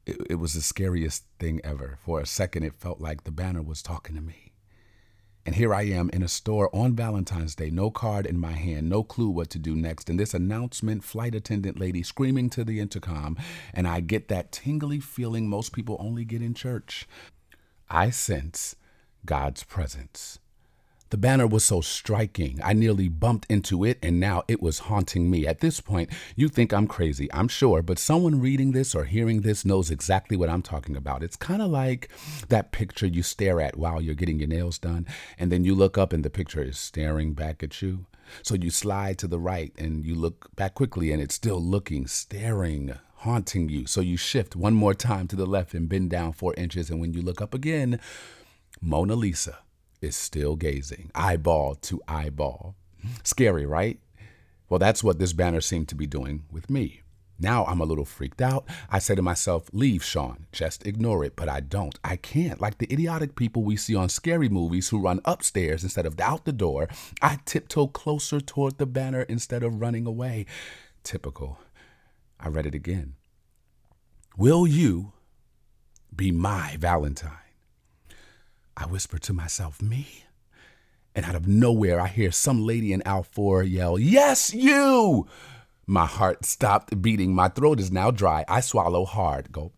It was the scariest thing ever. For a second, it felt like the banner was talking to me. And here I am in a store on Valentine's Day, no card in my hand, no clue what to do next. And this announcement flight attendant lady screaming to the intercom. And I get that tingly feeling most people only get in church. I sense God's presence. The banner was so striking, I nearly bumped into it, and now it was haunting me. At this point, you think I'm crazy, I'm sure, but someone reading this or hearing this knows exactly what I'm talking about. It's kind of like that picture you stare at while you're getting your nails done, and then you look up and the picture is staring back at you. So you slide to the right and you look back quickly, and it's still looking, staring, haunting you. So you shift one more time to the left and bend down 4 inches, and when you look up again, Mona Lisa is still gazing, eyeball to eyeball. Scary, right? Well, that's what this banner seemed to be doing with me. Now I'm a little freaked out. I say to myself, leave, Sean, just ignore it. But I don't. I can't. Like the idiotic people we see on scary movies who run upstairs instead of out the door, I tiptoe closer toward the banner instead of running away. Typical. I read it again. Will you be my Valentine? I whisper to myself, me? And out of nowhere, I hear some lady in Alfor yell, yes, you! My heart stopped beating. My throat is now dry. I swallow hard. Go,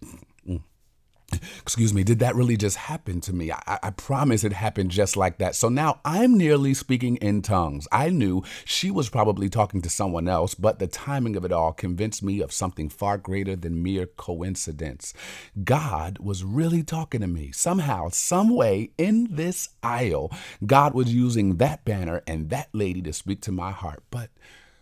excuse me, did that really just happen to me? I promise it happened just like that. So now I'm nearly speaking in tongues. I knew she was probably talking to someone else, but the timing of it all convinced me of something far greater than mere coincidence. God was really talking to me. Somehow, some way, in this aisle, God was using that banner and that lady to speak to my heart. But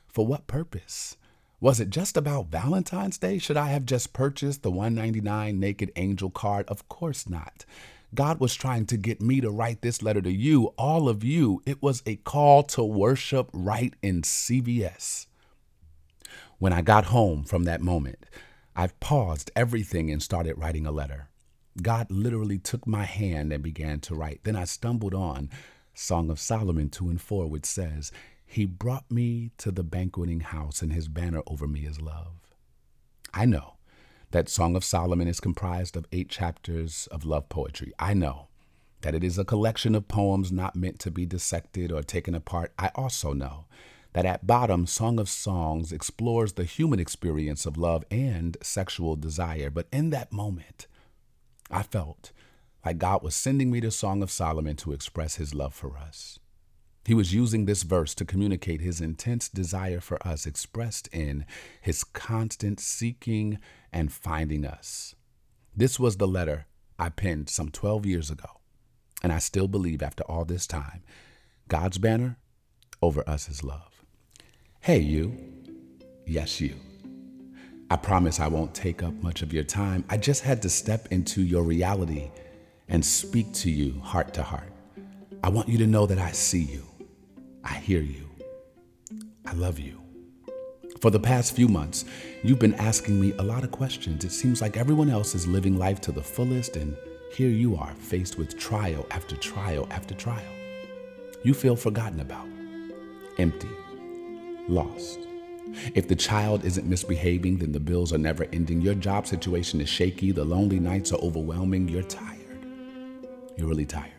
for what purpose? Was it just about Valentine's Day? Should I have just purchased the $1.99 naked angel card? Of course not. God was trying to get me to write this letter to you, all of you. It was a call to worship right in CVS. When I got home from that moment, I've paused everything and started writing a letter. God literally took my hand and began to write. Then I stumbled on Song of Solomon 2:4, which says, he brought me to the banqueting house, and his banner over me is love. I know that Song of Solomon is comprised of 8 chapters of love poetry. I know that it is a collection of poems not meant to be dissected or taken apart. I also know that at bottom, Song of Songs explores the human experience of love and sexual desire. But in that moment, I felt like God was sending me to Song of Solomon to express his love for us. He was using this verse to communicate his intense desire for us, expressed in his constant seeking and finding us. This was the letter I penned some 12 years ago, and I still believe after all this time, God's banner over us is love. Hey, you. Yes, you. I promise I won't take up much of your time. I just had to step into your reality and speak to you heart to heart. I want you to know that I see you. I hear you. I love you. For the past few months, you've been asking me a lot of questions. It seems like everyone else is living life to the fullest, and here you are, faced with trial after trial after trial. You feel forgotten about, empty, lost. If the child isn't misbehaving, then the bills are never ending. Your job situation is shaky. The lonely nights are overwhelming. You're tired. You're really tired.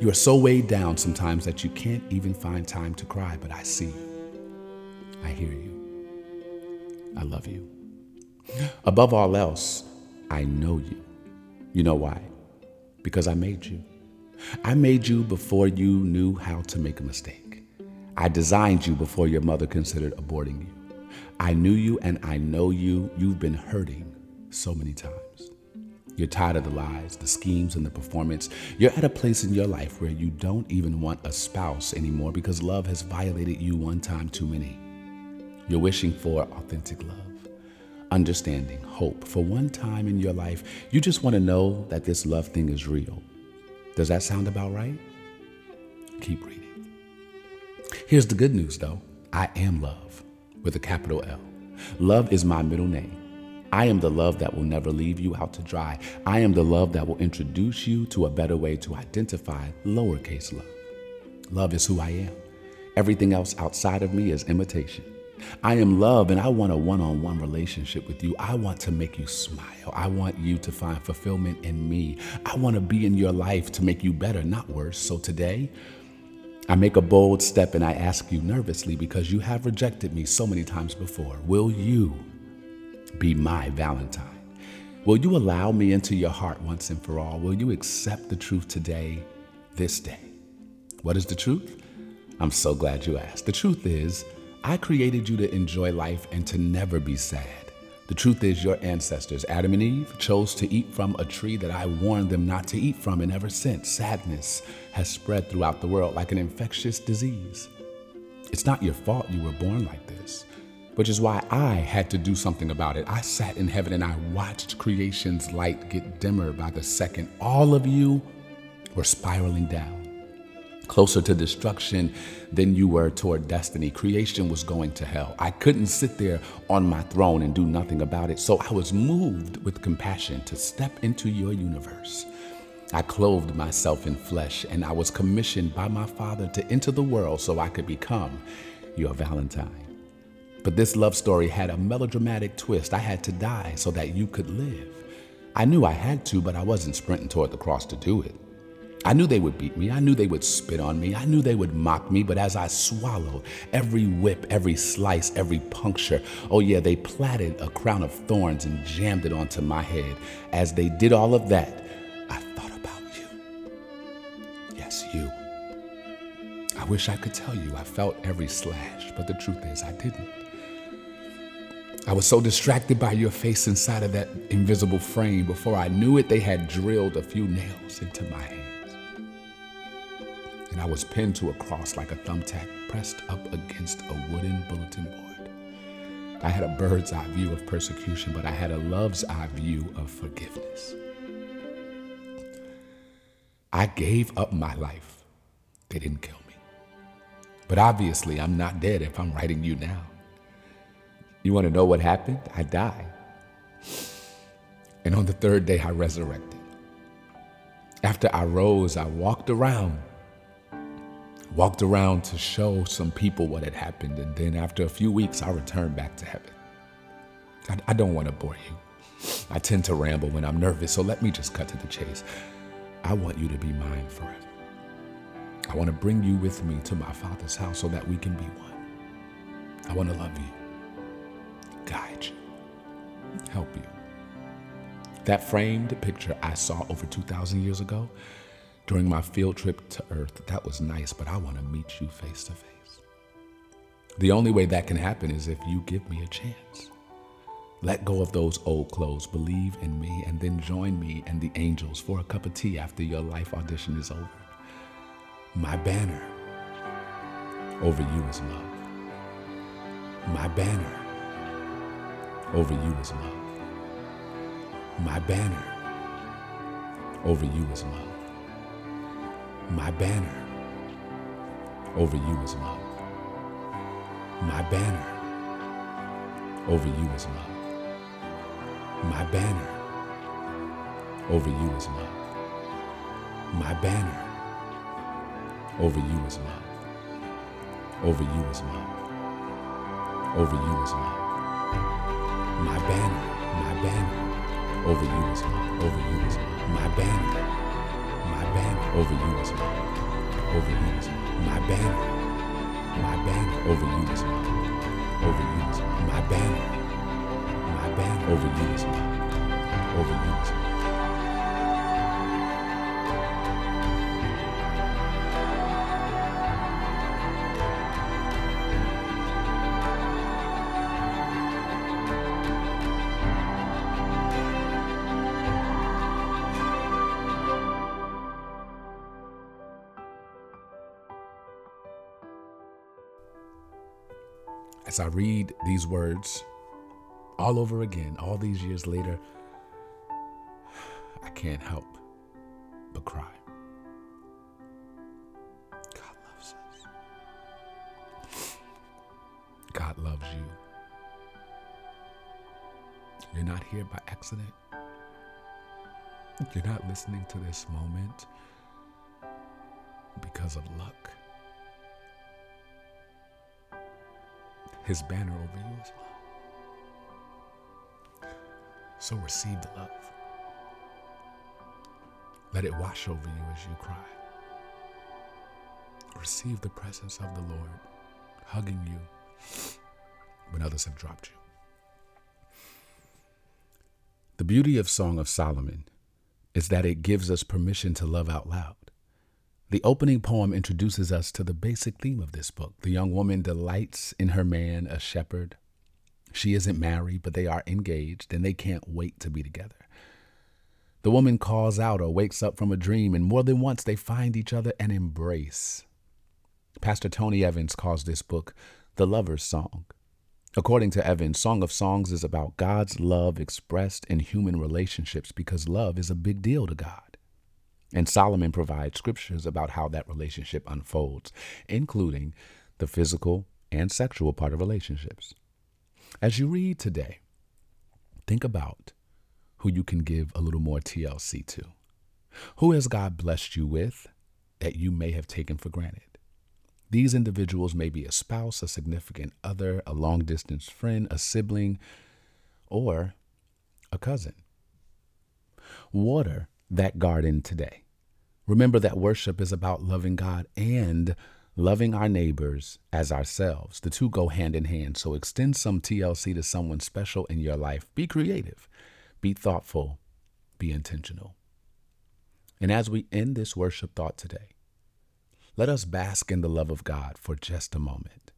You are so weighed down sometimes that you can't even find time to cry, but I see you. I hear you. I love you. Above all else, I know you. You know why? Because I made you. I made you before you knew how to make a mistake. I designed you before your mother considered aborting you. I knew you and I know you. You've been hurting so many times. You're tired of the lies, the schemes, and the performance. You're at a place in your life where you don't even want a spouse anymore because love has violated you one time too many. You're wishing for authentic love, understanding, hope. For one time in your life, you just want to know that this love thing is real. Does that sound about right? Keep reading. Here's the good news, though. I am love, with a capital L. Love is my middle name. I am the love that will never leave you out to dry. I am the love that will introduce you to a better way to identify lowercase love. Love is who I am. Everything else outside of me is imitation. I am love, and I want a one-on-one relationship with you. I want to make you smile. I want you to find fulfillment in me. I want to be in your life to make you better, not worse. So today, I make a bold step and I ask you nervously, because you have rejected me so many times before, will you be my Valentine? Will you allow me into your heart once and for all? Will you accept the truth today, this day? What is the truth? I'm so glad you asked. The truth is, I created you to enjoy life and to never be sad. The truth is, your ancestors, Adam and Eve, chose to eat from a tree that I warned them not to eat from, and ever since, sadness has spread throughout the world like an infectious disease. It's not your fault you were born like this, which is why I had to do something about it. I sat in heaven and I watched creation's light get dimmer by the second. All of you were spiraling down, closer to destruction than you were toward destiny. Creation was going to hell. I couldn't sit there on my throne and do nothing about it. So I was moved with compassion to step into your universe. I clothed myself in flesh, and I was commissioned by my Father to enter the world so I could become your Valentine. But this love story had a melodramatic twist. I had to die so that you could live. I knew I had to, but I wasn't sprinting toward the cross to do it. I knew they would beat me. I knew they would spit on me. I knew they would mock me. But as I swallowed every whip, every slice, every puncture, oh yeah, they plaited a crown of thorns and jammed it onto my head. As they did all of that, I thought about you. Yes, you. I wish I could tell you I felt every slash, but the truth is I didn't. I was so distracted by your face inside of that invisible frame. Before I knew it, they had drilled a few nails into my hand. And I was pinned to a cross like a thumbtack, pressed up against a wooden bulletin board. I had a bird's eye view of persecution, but I had a love's eye view of forgiveness. I gave up my life. They didn't kill me. But obviously, I'm not dead if I'm writing you now. You want to know what happened? I died. And on the third day, I resurrected. After I rose, I walked around to show some people what had happened. And then after a few weeks, I returned back to heaven. I don't want to bore you. I tend to ramble when I'm nervous, so let me just cut to the chase. I want you to be mine forever. I want to bring you with me to my Father's house so that we can be one. I want to love you, guide you, help you. That framed picture I saw over 2,000 years ago, during my field trip to Earth, that was nice, but I want to meet you face to face. The only way that can happen is if you give me a chance. Let go of those old clothes, believe in me, and then join me and the angels for a cup of tea after your life audition is over. My banner over you is love. My banner over you is love. My banner over you is love. My banner over you is love. My banner over you is love. My banner over you is love. My banner over you is love. Over you is love. Over you is love. My banner over you is love. Over you is love. My banner. Over you is love. Over you is love. My banner. My banner. Over you is love. Over you is love. My banner. My banner. Over you is love. Over you is love. As I read these words, all over again, all these years later, I can't help but cry. God loves us. God loves you. You're not here by accident. You're not listening to this moment because of luck. His banner over you is love. So receive the love. Let it wash over you as you cry. Receive the presence of the Lord hugging you when others have dropped you. The beauty of Song of Solomon is that it gives us permission to love out loud. The opening poem introduces us to the basic theme of this book. The young woman delights in her man, a shepherd. She isn't married, but they are engaged, and they can't wait to be together. The woman calls out or wakes up from a dream, and more than once they find each other and embrace. Pastor Tony Evans calls this book the lover's song. According to Evans, Song of Songs is about God's love expressed in human relationships because love is a big deal to God. And Solomon provides scriptures about how that relationship unfolds, including the physical and sexual part of relationships. As you read today, think about who you can give a little more TLC to. Who has God blessed you with that you may have taken for granted? These individuals may be a spouse, a significant other, a long-distance friend, a sibling, or a cousin. Water that garden today. Remember that worship is about loving God and loving our neighbors as ourselves. The two go hand in hand, so extend some TLC to someone special in your life. Be creative, be thoughtful, be intentional. And as we end this worship thought today, let us bask in the love of God for just a moment.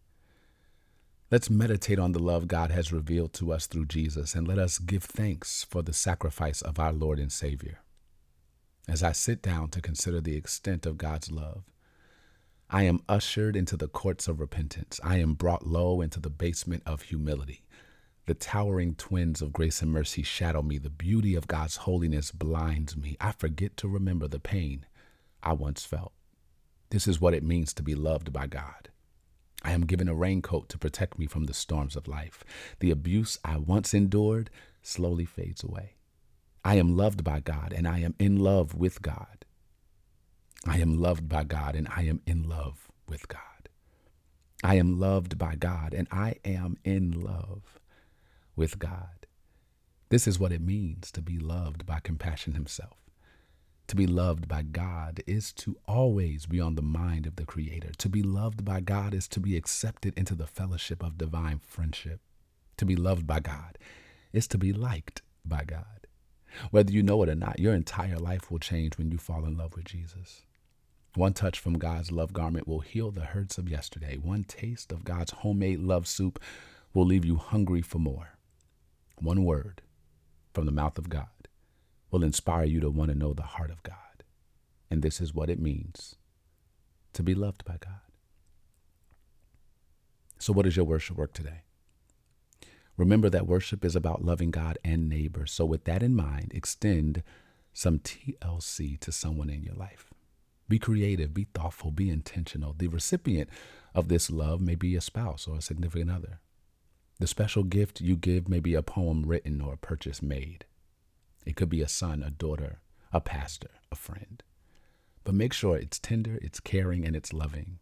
Let's meditate on the love God has revealed to us through Jesus, and let us give thanks for the sacrifice of our Lord and Savior. As I sit down to consider the extent of God's love, I am ushered into the courts of repentance. I am brought low into the basement of humility. The towering twins of grace and mercy shadow me. The beauty of God's holiness blinds me. I forget to remember the pain I once felt. This is what it means to be loved by God. I am given a raincoat to protect me from the storms of life. The abuse I once endured slowly fades away. I am loved by God, and I am in love with God. I am loved by God, and I am in love with God. I am loved by God, and I am in love with God. This is what it means to be loved by compassion himself. To be loved by God is to always be on the mind of the Creator. To be loved by God is to be accepted into the fellowship of divine friendship. To be loved by God is to be liked by God. Whether you know it or not, your entire life will change when you fall in love with Jesus. One touch from God's love garment will heal the hurts of yesterday. One taste of God's homemade love soup will leave you hungry for more. One word from the mouth of God will inspire you to want to know the heart of God. And this is what it means to be loved by God. So what is your worship work today? Remember that worship is about loving God and neighbor. So with that in mind, extend some TLC to someone in your life. Be creative, be thoughtful, be intentional. The recipient of this love may be a spouse or a significant other. The special gift you give may be a poem written or a purchase made. It could be a son, a daughter, a pastor, a friend. But make sure it's tender, it's caring, and it's loving.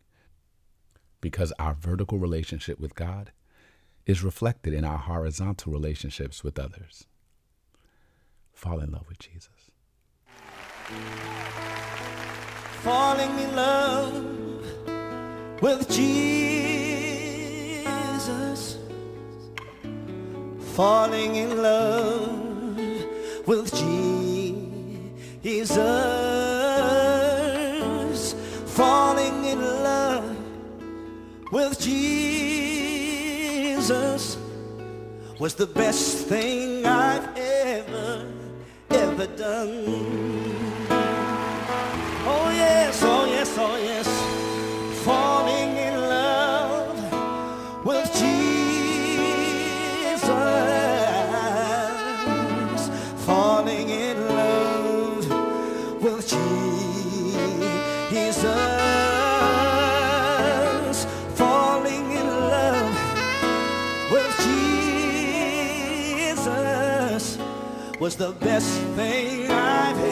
Because our vertical relationship with God is reflected in our horizontal relationships with others. Fall in love with Jesus. Falling in love with Jesus. Falling in love with Jesus, falling in love with Jesus was the best thing I've ever done. Oh yes, oh yes, oh yes, falling in love with Jesus. was the best thing I've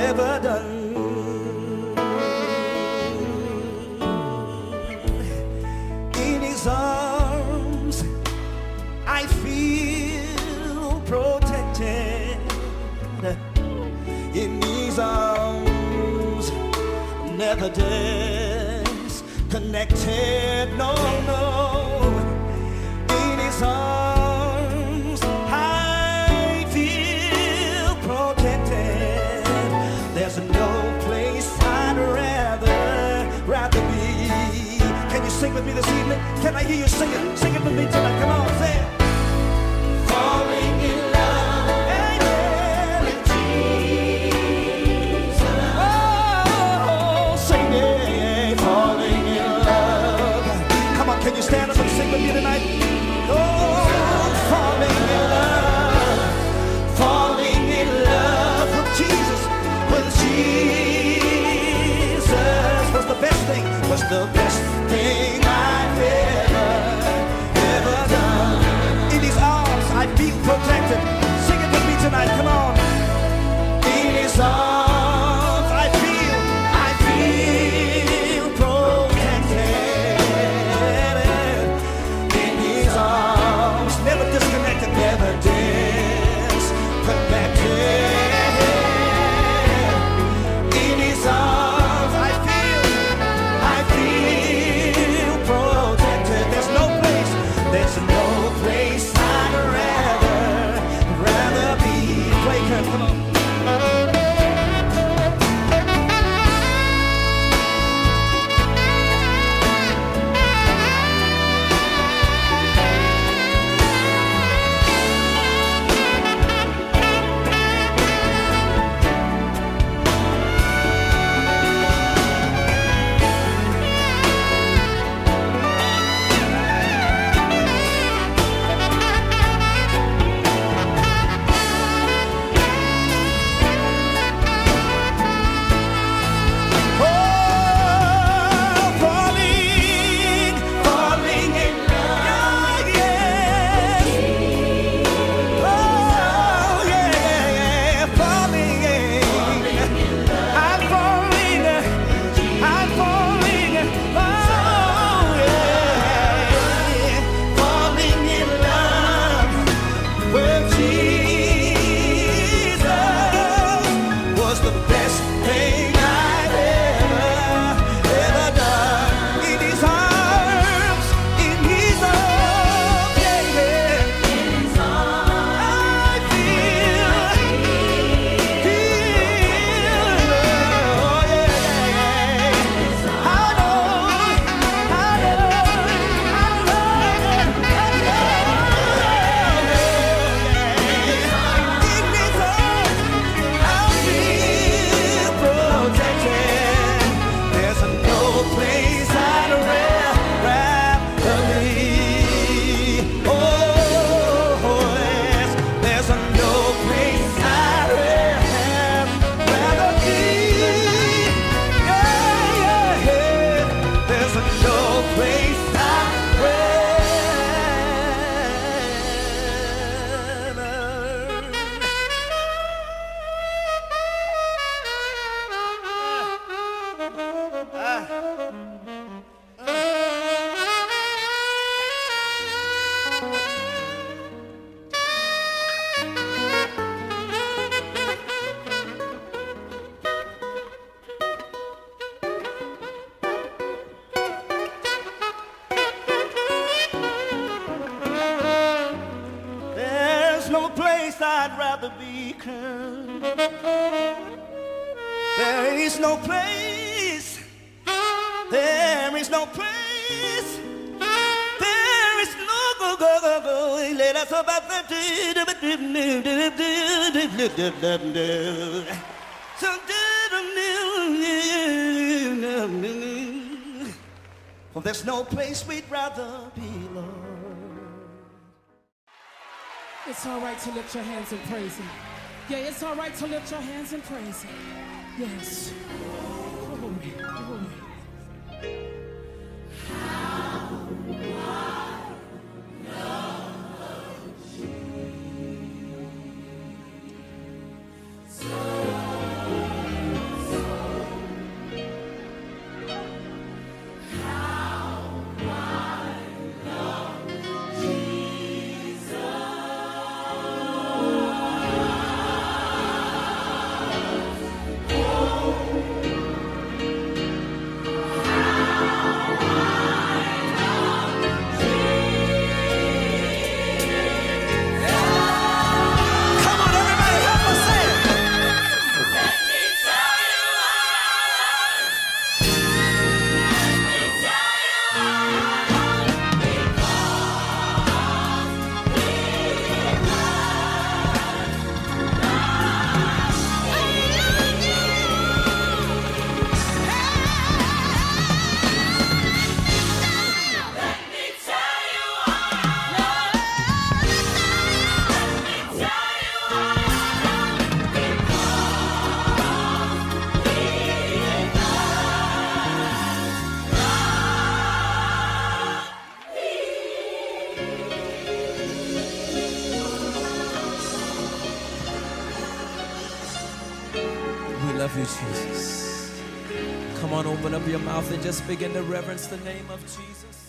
ever done. In his arms, I feel protected. In his arms, never disconnected, no, no. In his arms, sing with me this evening. Can I hear you sing it? Sing it with me tonight. Come on, say it. Falling in love. Was the best thing I've ever done. In his arms I feel protected. Sing it with me tonight, come on. In his arms I feel protected. In his arms, never disconnected, never disconnected. In his arms to lift your hands and praise him. Yeah, it's all right to lift your hands and praise him. Yes. Glory, glory. love you, Jesus. Come on, open up your mouth and just begin to reverence the name of Jesus.